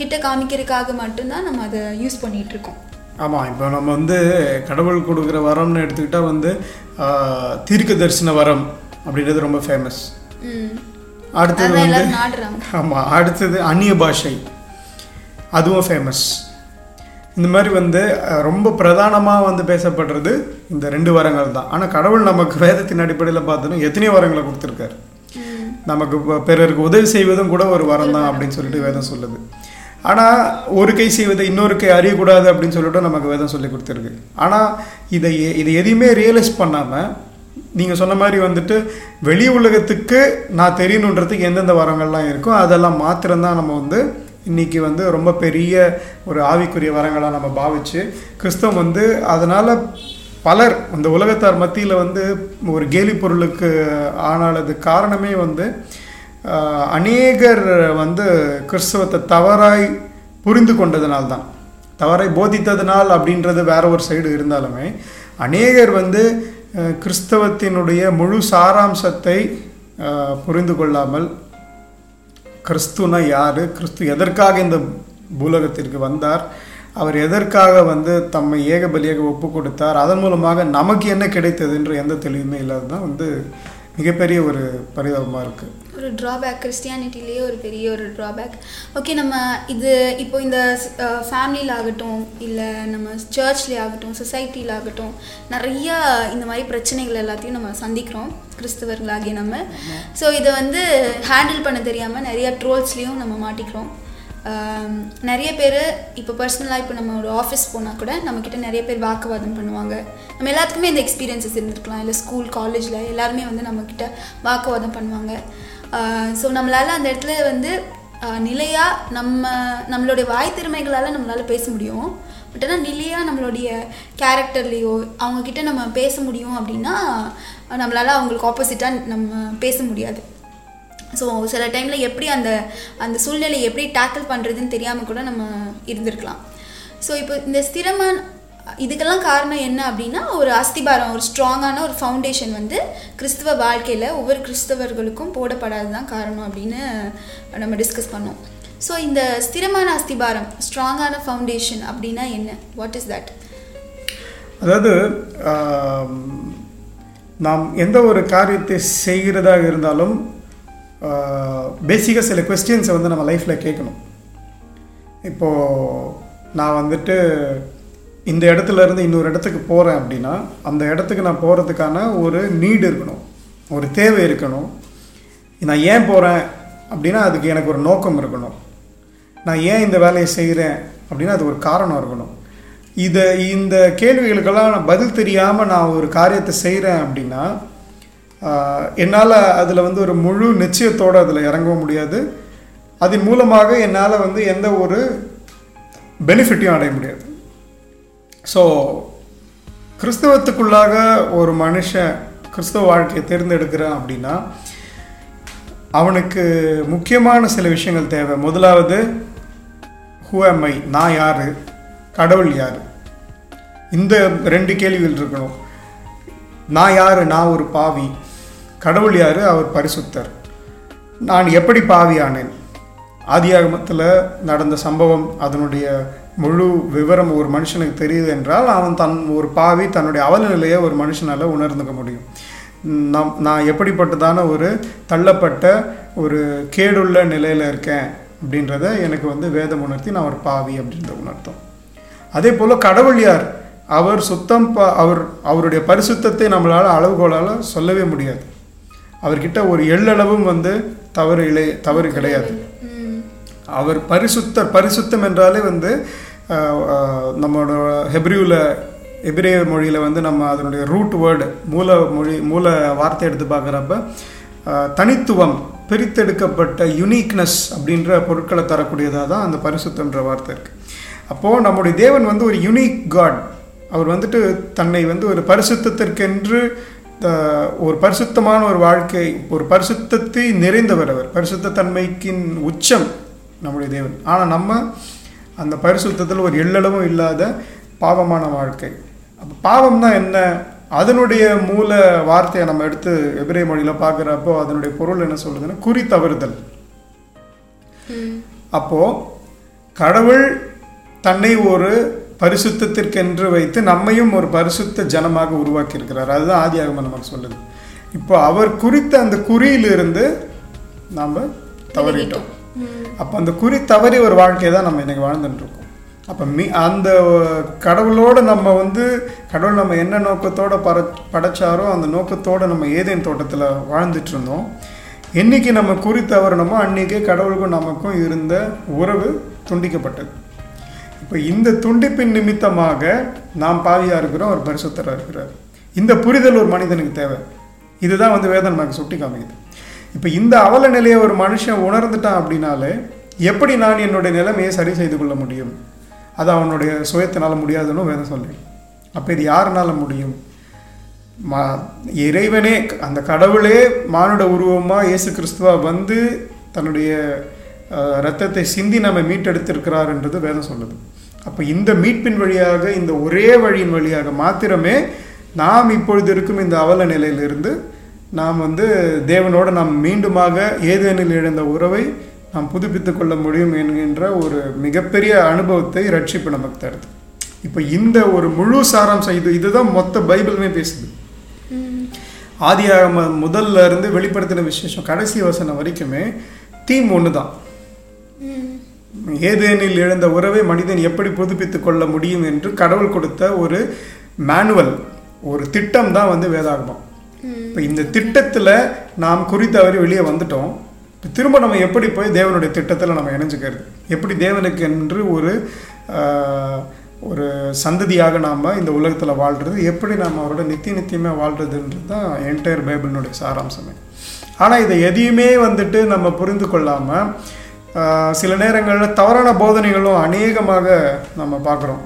கிட்ட காமிக்கிறதுக்காக மட்டும்தான் நம்ம அதை யூஸ் பண்ணிகிட்ருக்கோம். ஆமாம், இப்போ நம்ம வந்து கடவுள் கொடுக்குற வரம்னு எடுத்துக்கிட்டால் வந்து தீர்க்க தரிசன வரம் அப்படின்றது ரொம்ப ஃபேமஸ். அடுத்தது வந்து ஆமாம் அடுத்தது அந்நிய பாஷை, அதுவும் ஃபேமஸ். இந்த மாதிரி வந்து ரொம்ப பிரதானமாக வந்து பேசப்படுறது இந்த ரெண்டு வரங்கள் தான். ஆனால் கடவுள் நமக்கு வேதத்தின் அடிப்படையில் பார்த்தோன்னா எத்தனையோ வரங்களை கொடுத்துருக்காரு. நமக்கு பிறருக்கு உதவி செய்வதும் கூட ஒரு வரம் தான் அப்படின்னு சொல்லிட்டு வேதம் சொல்லுது. ஆனால் ஒரு கை செய்வதை இன்னொரு கை அறியக்கூடாது அப்படின்னு சொல்லிட்டு நமக்கு வேதம் சொல்லி கொடுத்துருக்கு. ஆனால் இதை இதை எதையுமே ரியலைஸ் பண்ணாமல் நீங்கள் சொன்ன மாதிரி வந்துட்டு வெளி உலகத்துக்கு நான் தெரியணுன்றதுக்கு எந்தெந்த வரங்கள்லாம் இருக்கோ அதெல்லாம் மாத்திரம்தான் நம்ம வந்து இன்றைக்கி வந்து ரொம்ப பெரிய ஒரு ஆவிக்குரிய வரங்களாக நம்ம பாவிச்சு கிறிஸ்தவம் வந்து அதனால் பலர் அந்த உலகத்தார் மத்தியில் வந்து ஒரு கேலி பொருளுக்கு ஆனானது காரணமே வந்து அநேகர் வந்து கிறிஸ்தவத்தை தவறாய் புரிந்து கொண்டதுனால்தான், தவறை போதித்ததினால் அப்படின்றது வேற ஒரு சைடு இருந்தாலுமே அநேகர் வந்து கிறிஸ்தவத்தினுடைய முழு சாராம்சத்தை புரிந்து கொள்ளாமல் கிறிஸ்துனா யார், கிறிஸ்து எதற்காக இந்த பூலகத்திற்கு வந்தார், அவர் எதற்காக வந்து தம்மை ஏகபலியாக ஒப்பு கொடுத்தார், அதன் மூலமாக நமக்கு என்ன கிடைத்ததுன்ற எந்த தெளிவுமே இல்லாது தான் வந்து மிகப்பெரிய ஒரு பரிதாபமாக இருக்குது, ஒரு ட்ராபேக் கிறிஸ்டியானிட்டிலேயே ஒரு பெரிய ஒரு ட்ராபேக். ஓகே, நம்ம இது இப்போ இந்த ஃபேமிலியில் ஆகட்டும், இல்லை நம்ம சர்ச்லேயே ஆகட்டும், சொசைட்டியில் ஆகட்டும், நிறையா இந்த மாதிரி பிரச்சனைகள் எல்லாத்தையும் நம்ம சந்திக்கிறோம் கிறிஸ்தவர்களாகிய நம்ம. ஸோ இதை வந்து ஹேண்டில் பண்ண தெரியாமல் நிறையா ட்ரோல்ஸ்லேயும் நம்ம மாட்டிக்கிறோம். நிறைய பேர் இப்போ பர்சனலாக இப்போ நம்ம ஒரு ஆஃபீஸ் போனால் கூட நம்மக்கிட்ட நிறைய பேர் வாக்குவாதம் பண்ணுவாங்க. நம்ம எல்லாத்துக்குமே இந்த எக்ஸ்பீரியன்ஸஸ் இருந்திருக்கலாம், இல்லை ஸ்கூல் காலேஜில் எல்லாருமே வந்து நம்மக்கிட்ட வாக்குவாதம் பண்ணுவாங்க. ஸோ நம்மளால் அந்த இடத்துல வந்து நிலையாக நம்ம நம்மளுடைய வாய் திறமைகளால் நம்மளால் பேச முடியும். பட் ஆனால் நிலையாக நம்மளுடைய கேரக்டர்லேயோ அவங்கக்கிட்ட நம்ம பேச முடியும் அப்படின்னா நம்மளால் அவங்களுக்கு ஆப்போசிட்டாக நம்ம பேச முடியாது. ஸோ சில டைமில் எப்படி அந்த அந்த சூழ்நிலை எப்படி டேக்கிள் பண்ணுறதுன்னு தெரியாமல் கூட நம்ம இருந்திருக்கலாம். ஸோ இப்போ இந்த ஸ்திரமான இதுக்கெல்லாம் காரணம் என்ன அப்படின்னா, ஒரு அஸ்திபாரம், ஒரு ஸ்ட்ராங்கான ஒரு ஃபவுண்டேஷன் வந்து கிறிஸ்துவ வாழ்க்கையில் ஒவ்வொரு கிறிஸ்தவர்களுக்கும் போடப்படாது தான் காரணம் அப்படின்னு நம்ம டிஸ்கஸ் பண்ணோம். ஸோ இந்த ஸ்திரமான அஸ்திபாரம், ஸ்ட்ராங்கான ஃபவுண்டேஷன் அப்படின்னா என்ன? What is that? அதாவது நாம் எந்த ஒரு காரியத்தை செய்கிறதாக இருந்தாலும் பேசிக்காக சில குவெஸ்டின்ஸை வந்து நம்ம லைஃப்பில் கேட்கணும். இப்போது நான் வந்துட்டு இந்த இடத்துலேருந்து இன்னொரு இடத்துக்கு போகிறேன் அப்படின்னா அந்த இடத்துக்கு நான் போகிறதுக்கான ஒரு நீடு இருக்கணும், ஒரு தேவை இருக்கணும். நான் ஏன் போகிறேன் அப்படின்னா அதுக்கு எனக்கு ஒரு நோக்கம் இருக்கணும். நான் ஏன் இந்த வேலையை செய்கிறேன் அப்படின்னா அது ஒரு காரணம் இருக்கணும். இதை இந்த கேள்விகளுக்கெல்லாம் நான் பதில் தெரியாமல் நான் ஒரு காரியத்தை செய்கிறேன் அப்படின்னா என்னால் அதில் வந்து ஒரு முழு நிச்சயத்தோடு அதில் இறங்கவும் முடியாது. அதன் மூலமாக என்னால் வந்து எந்த ஒரு பெனிஃபிட்டையும் அடைய முடியாது. ஸோ கிறிஸ்தவத்துக்குள்ளாக ஒரு மனுஷன் கிறிஸ்தவ வாழ்க்கையை தேர்ந்தெடுக்கிறான் அப்படின்னா அவனுக்கு முக்கியமான சில விஷயங்கள் தேவை. முதலாவது ஹூ ஆம் ஐ, நான் யார், கடவுள் யார், இந்த ரெண்டு கேள்விகள் இருக்கணும். நான் யார், நான் ஒரு பாவி, கடவுள் யார், அவர் பரிசுத்தர். நான் எப்படி பாவியானேன், ஆதியாகமத்தில் நடந்த சம்பவம் அதனுடைய முழு விவரம் ஒரு மனுஷனுக்கு தெரியுது என்றால் அவன் தன் ஒரு பாவி, தன்னுடைய அவலநிலையை ஒரு மனுஷனால் உணர்ந்துக்க முடியும். நம் நான் எப்படிப்பட்டதான ஒரு தள்ளப்பட்ட ஒரு கேடுள்ள நிலையில் இருக்கேன் அப்படின்றத எனக்கு வந்து வேதம் உணர்த்தி நான் ஒரு பாவி அப்படின்றத உணர்த்தும். அதே போல் கடவுள் யார், அவர் சுத்தம், ப அவர் அவருடைய பரிசுத்தத்தை நம்மளால் அளவுகோலால் சொல்லவே முடியாது. அவர்கிட்ட ஒரு எள்ளளவும் வந்து தவறு இல்லை, தவறு கிடையாது. அவர் பரிசுத்தர். பரிசுத்தம் என்றாலே வந்து நம்மளோட ஹெப்ரியூவில், எபிரேய மொழியில் வந்து நம்ம அதனுடைய ரூட் வேர்டு, மூல மொழி மூல வார்த்தை எடுத்து பார்க்குறப்ப தனித்துவம், பிரித்தெடுக்கப்பட்ட, யுனிக்னஸ் அப்படின்ற பொருட்களை தரக்கூடியதாக தான் அந்த பரிசுத்தம்ன்ற வார்த்தை இருக்குது. அப்போது நம்முடைய தேவன் வந்து ஒரு யுனிக் காட். அவர் வந்துட்டு தன்னை வந்து ஒரு பரிசுத்தத்திற்கென்று ஒரு பரிசுத்தமான ஒரு வாழ்க்கை, ஒரு பரிசுத்தத்தை நிறைந்தவர், அவர் பரிசுத்த தன்மைக்கின் உச்சம் நம்முடைய தேவன். ஆனால் நம்ம அந்த பரிசுத்தத்தில் ஒரு எள்ளளவும் இல்லாத பாவமான வாழ்க்கை. அப்போ பாவம்னா என்ன, அதனுடைய மூல வார்த்தையை நம்ம எடுத்து எபிரேய மொழியில் பார்க்குறப்போ அதனுடைய பொருள் என்ன சொல்லுதுன்னா குறி தவறுதல். அப்போது கடவுள் தன்னை ஒரு பரிசுத்தத்திற்கென்று வைத்து நம்மையும் ஒரு பரிசுத்த ஜனமாக உருவாக்கி இருக்கிறார். அதுதான் ஆதியாகமம் நமக்கு சொல்லுது. இப்போ அவர் குறித்த அந்த குறியிலிருந்து நாம் தவறிட்டோம். அப்போ அந்த குறி தவறி ஒரு வாழ்க்கையை தான் நம்ம இன்றைக்கி வாழ்ந்துட்டுருக்கோம். அப்போ மீ அந்த கடவுளோடு நம்ம வந்து கடவுள் நம்ம என்ன நோக்கத்தோடு பட படைச்சாரோ அந்த நோக்கத்தோடு நம்ம ஏதேன் தோட்டத்தில் வாழ்ந்துட்டுருந்தோம். என்றைக்கு நம்ம குறி தவறணுமோ அன்றைக்கே கடவுளுக்கும் நமக்கும் இருந்த உறவு துண்டிக்கப்பட்டது. இப்போ இந்த துண்டிப்பின் நிமித்தமாக நாம் பாவியாக இருக்கிறோம், ஒரு பரிசுத்தராக இருக்கிறார். இந்த புரிதல் ஒரு மனிதனுக்கு தேவை. இதுதான் வந்து வேதம் நமக்கு சுட்டி காமிக்குது. இப்போ இந்த அவல நிலையை ஒரு மனுஷன் உணர்ந்துட்டான் அப்படின்னாலே எப்படி நான் என்னுடைய நிலைமையை சரி செய்து கொள்ள முடியும்? அது அவனுடைய சுயத்தினால் முடியாதுன்னு வேதம் சொல்லி, அப்போ இது யாருனால முடியும்? மா இறைவனே, அந்த கடவுளே மானுட உருவமாக இயேசு கிறிஸ்துவா வந்து தன்னுடைய இரத்தத்தை சிந்தி நம்ம மீட்டெடுத்திருக்கிறார்ன்றது வேதம் சொல்லுது. அப்போ இந்த மீட்பின் வழியாக, இந்த ஒரே வழியின் வழியாக மாத்திரமே நாம் இப்பொழுது இருக்கும் இந்த அவல நிலையிலிருந்து நாம் வந்து தேவனோடு நாம் மீண்டுமாக ஏதேனில் இழந்த உறவை நாம் புதுப்பித்து கொள்ள முடியும் என்கின்ற ஒரு மிகப்பெரிய அனுபவத்தை ரட்சிப்பு நமக்கு தருது. இப்போ இந்த ஒரு முழு சாராம்சம் இது இதுதான் மொத்த பைபிளுமே பேசுது. ஆதியாகம முதல்ல இருந்து வெளிப்படுத்தின விசேஷம் கடைசி வசனம் வரைக்குமே தீம் ஒன்று தான். ஏதேனில் இழந்த உறவை மனிதன் எப்படி புதுப்பித்து கொள்ள முடியும் என்று கடவுள் கொடுத்த ஒரு மேனுவல், ஒரு திட்டம் தான் வந்து வேதாகமம். இப்போ இந்த திட்டத்தில் நாம் குறித்தவரை வெளியே வந்துட்டோம். இப்போ திரும்ப நம்ம எப்படி போய் தேவனுடைய திட்டத்தில் நம்ம இணைஞ்சுக்கிறது, எப்படி தேவனுக்கு என்று ஒரு ஒரு சந்ததியாக நாம் இந்த உலகத்தில் வாழ்கிறது, எப்படி நாம் அவரோட நித்திய நித்தியமாக வாழ்கிறதுன்றது தான் என்டையர் பைபிளினுடைய சாராம்சமே. ஆனால் இதை எதையுமே வந்துட்டு நம்ம புரிந்து கொள்ளாமல் சில நேரங்களில் தவறான போதனைகளும் அநேகமாக நம்ம பார்க்குறோம்.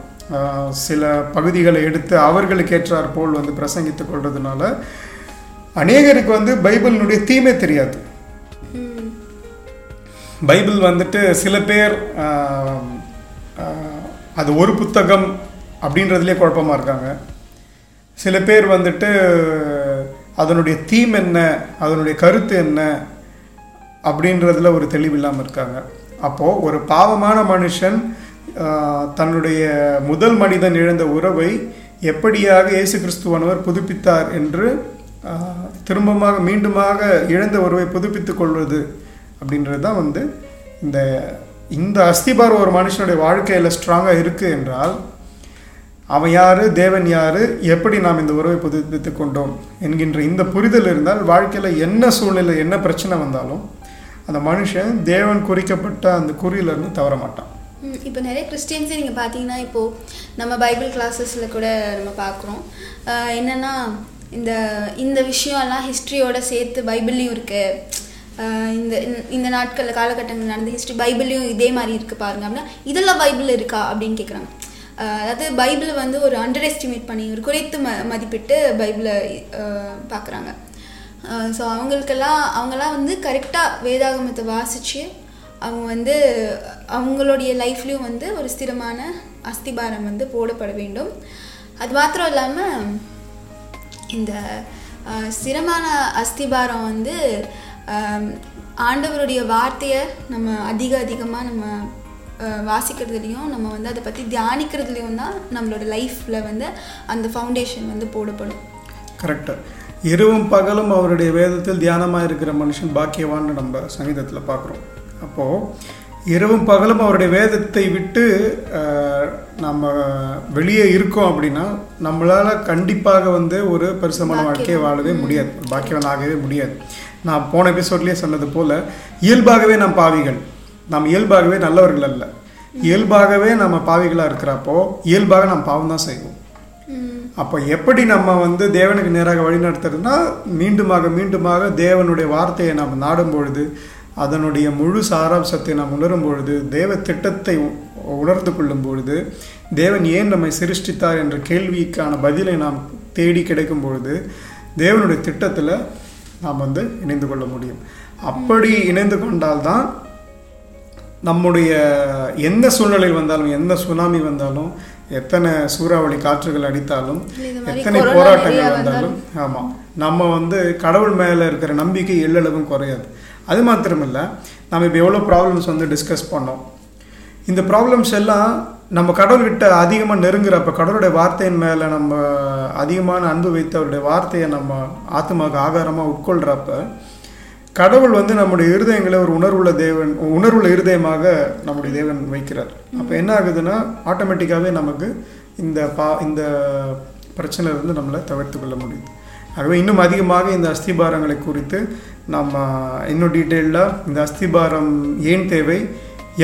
சில பகுதிகளை எடுத்து அவர்களுக்கு ஏற்றார் போல் வந்து பிரசங்கித்து கொள்றதுனால அநேகருக்கு வந்து பைபிளினுடைய தீமே தெரியாது. பைபிள் வந்துட்டு சில பேர் அது ஒரு புத்தகம் அப்படின்றதுலே குழப்பமாக இருக்காங்க. சில பேர் வந்துட்டு அதனுடைய தீம் என்ன, அதனுடைய கருத்து என்ன அப்படின்றதுல ஒரு தெளிவு இல்லாமல் இருக்காங்க. அப்போது ஒரு பாவமான மனுஷன் தன்னுடைய முதல் மனிதன் இழந்த உறவை எப்படியாக இயேசு கிறிஸ்துவானவர் புதுப்பித்தார் என்று திரும்பமாக மீண்டுமாக இழந்த உறவை புதுப்பித்து கொள்வது அப்படின்றது தான் வந்து இந்த இந்த அஸ்திபாரம் ஒரு மனுஷனுடைய வாழ்க்கையில் ஸ்ட்ராங்காக இருக்குது என்றால் அவன் யார், தேவன் யார், எப்படி நாம் இந்த உறவை புதுப்பித்து கொண்டோம் என்கின்ற இந்த புரிதல் இருந்தால் வாழ்க்கையில் என்ன சூழ்நிலை, என்ன பிரச்சனை வந்தாலும் அந்த மனுஷன் தேவன் குறிக்கப்பட்ட அந்த குறியிலிருந்து தவற மாட்டான். இப்போ நிறைய கிறிஸ்டியன்ஸே நீங்கள் பார்த்தீங்கன்னா இப்போது நம்ம பைபிள் கிளாஸஸில் கூட நம்ம பார்க்குறோம். என்னென்னா இந்த இந்த விஷயம்லாம் ஹிஸ்ட்ரியோடு சேர்த்து பைபிள்லேயும் இருக்குது, இந்த இந்த நாட்களில் காலகட்டங்கள் நடந்த ஹிஸ்ட்ரி பைபிள்லையும் இதே மாதிரி இருக்குது பாருங்க அப்படின்னா இதெல்லாம் பைபிள் இருக்கா அப்படின்னு கேட்குறாங்க. அதாவது பைபிளை வந்து ஒரு அண்டர் எஸ்டிமேட் பண்ணி ஒரு குறைத்து ம மதிப்பிட்டு பைபிளை பார்க்குறாங்க. ஸோ அவங்களுக்கெல்லாம் அவங்களாம் வந்து கரெக்டாக வேதாகமத்தை வாசித்து அவங்க வந்து அவங்களுடைய லைஃப்லேயும் வந்து ஒரு ஸ்திரமான அஸ்திபாரம் வந்து போடப்பட வேண்டும். அது மாத்திரம் இல்லாமல் இந்த ஸ்திரமான அஸ்திபாரம் வந்து ஆண்டவருடைய வார்த்தையை நம்ம அதிக அதிகமாக நம்ம வாசிக்கிறதுலேயும் நம்ம வந்து அதை பற்றி தியானிக்கிறதுலேயும் தான் நம்மளோட லைஃப்பில் வந்து அந்த ஃபவுண்டேஷன் வந்து போடப்படும். கரெக்டாக இரவும் பகலும் அவருடைய வேதத்தில் தியானமாக இருக்கிற மனுஷன் பாக்கியவான்னு நம்ம சங்கீதத்தில் பார்க்குறோம். அப்போது இரவும் பகலும் அவருடைய வேதத்தை விட்டு நம்ம வெளியே இருக்கோம் அப்படின்னா நம்மளால் கண்டிப்பாக வந்து ஒரு பரிசுத்தமான வாழ்க்கையை வாழவே முடியாது, பாக்கியவான் ஆகவே முடியாது. நான் போன எபிசோட்லேயே சொன்னது போல் இயல்பாகவே நாம் பாவிகள், நாம் இயல்பாகவே நல்லவர்கள் அல்ல, இயல்பாகவே நம்ம பாவிகளாக இருக்கிறப்போ இயல்பாக நாம் பாவம் தான் செய்வோம். அப்போ எப்படி நம்ம வந்து தேவனுக்கு நேராக வழிநடத்துறதுனா மீண்டுமாக மீண்டுமாக தேவனுடைய வார்த்தையை நாம் நாடும் பொழுது, அதனுடைய முழு சாராம்சத்தை நாம் உணரும் பொழுது, தேவ திட்டத்தை உணர்ந்து கொள்ளும் பொழுது, தேவன் ஏன் நம்மை சிருஷ்டித்தார் என்ற கேள்விக்கான பதிலை நாம் தேடி கிடைக்கும் பொழுது தேவனுடைய திட்டத்தில் நாம் வந்து இணைந்து கொள்ள முடியும். அப்படி இணைந்து கொண்டால்தான் நம்முடைய எந்த சூழ்நிலை வந்தாலும், எந்த சுனாமி வந்தாலும், எத்தனை சூறாவளி காற்றுகள் அடித்தாலும், எத்தனை போராட்டங்கள் வந்தாலும், ஆமாம், நம்ம வந்து கடவுள் மேலே இருக்கிற நம்பிக்கை எல்லளவும் குறையாது. அது மாத்திரமில்லை, நம்ம இப்போ எவ்வளோ ப்ராப்ளம்ஸ் வந்து டிஸ்கஸ் பண்ணோம், இந்த ப்ராப்ளம்ஸ் எல்லாம் நம்ம கடவுள்கிட்ட அதிகமாக நெருங்குறப்ப கடவுளுடைய வார்த்தையின் மேலே நம்ம அதிகமான அன்பு வைத்து அவருடைய வார்த்தையை நம்ம ஆத்மாவுக்கு ஆகாரமாக உட்கொள்கிறப்ப கடவுள் வந்து நம்முடைய இருதயங்களை ஒரு உணர்வுள்ள தேவன், உணர்வுள்ள இருதயமாக நம்முடைய தேவன் வைக்கிறார். அப்போ என்ன ஆகுதுன்னா ஆட்டோமேட்டிக்காகவே நமக்கு இந்த பா இந்த பிரச்சனையிலிருந்து நம்மளை தவிர்த்து கொள்ள முடியுது. ஆகவே இன்னும் அதிகமாக இந்த அஸ்திபாரங்களை குறித்து நம்ம இன்னும் டீட்டெயிலாக இந்த அஸ்திபாரம் ஏன் தேவை,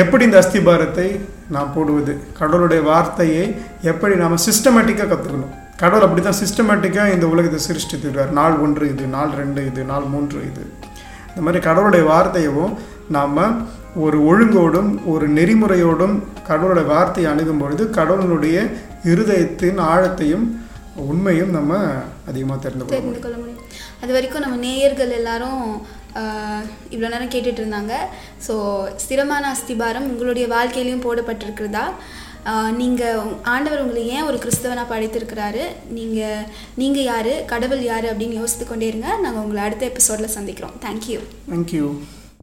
எப்படி இந்த அஸ்திபாரத்தை நாம் போடுவது, கடவுளுடைய வார்த்தையை எப்படி நாம் சிஸ்டமேட்டிக்காக கற்றுக்கணும். கடவுள் அப்படி தான் சிஸ்டமேட்டிக்காக இந்த உலகத்தை சிருஷ்டித்துக்கிறார். நாள் ஒன்று இது, நாள் ரெண்டு இது, நாள் மூன்று இது, இந்த மாதிரி கடவுளுடைய வார்த்தையவும் நாம் ஒரு ஒழுங்கோடும் ஒரு நெறிமுறையோடும் கடவுளோட வார்த்தையை அணுகும் பொழுது கடவுளுடைய இருதயத்தின் ஆழத்தையும் உண்மையும் நம்ம அதிகமாக தெரிந்து தெரிந்து கொள்ள முடியும். அது வரைக்கும் நம்ம நேயர்கள் எல்லாரும் இவ்வளோ நேரம் கேட்டுட்டு இருந்தாங்க. ஸோ ஸ்திரமான அஸ்திபாரம் உங்களுடைய வாழ்க்கையிலையும் போடப்பட்டிருக்கிறதா? நீங்கள் ஆண்டவர் உங்களை ஏன் ஒரு கிறிஸ்தவனாக படைத்திருக்கிறாரு, நீங்கள் நீங்கள் யார், கடவுள் யார் அப்படின்னு யோசித்து கொண்டே இருங்க. நாங்கள் உங்களை அடுத்த எபிசோடில் சந்திக்கிறோம். Thank you thank you.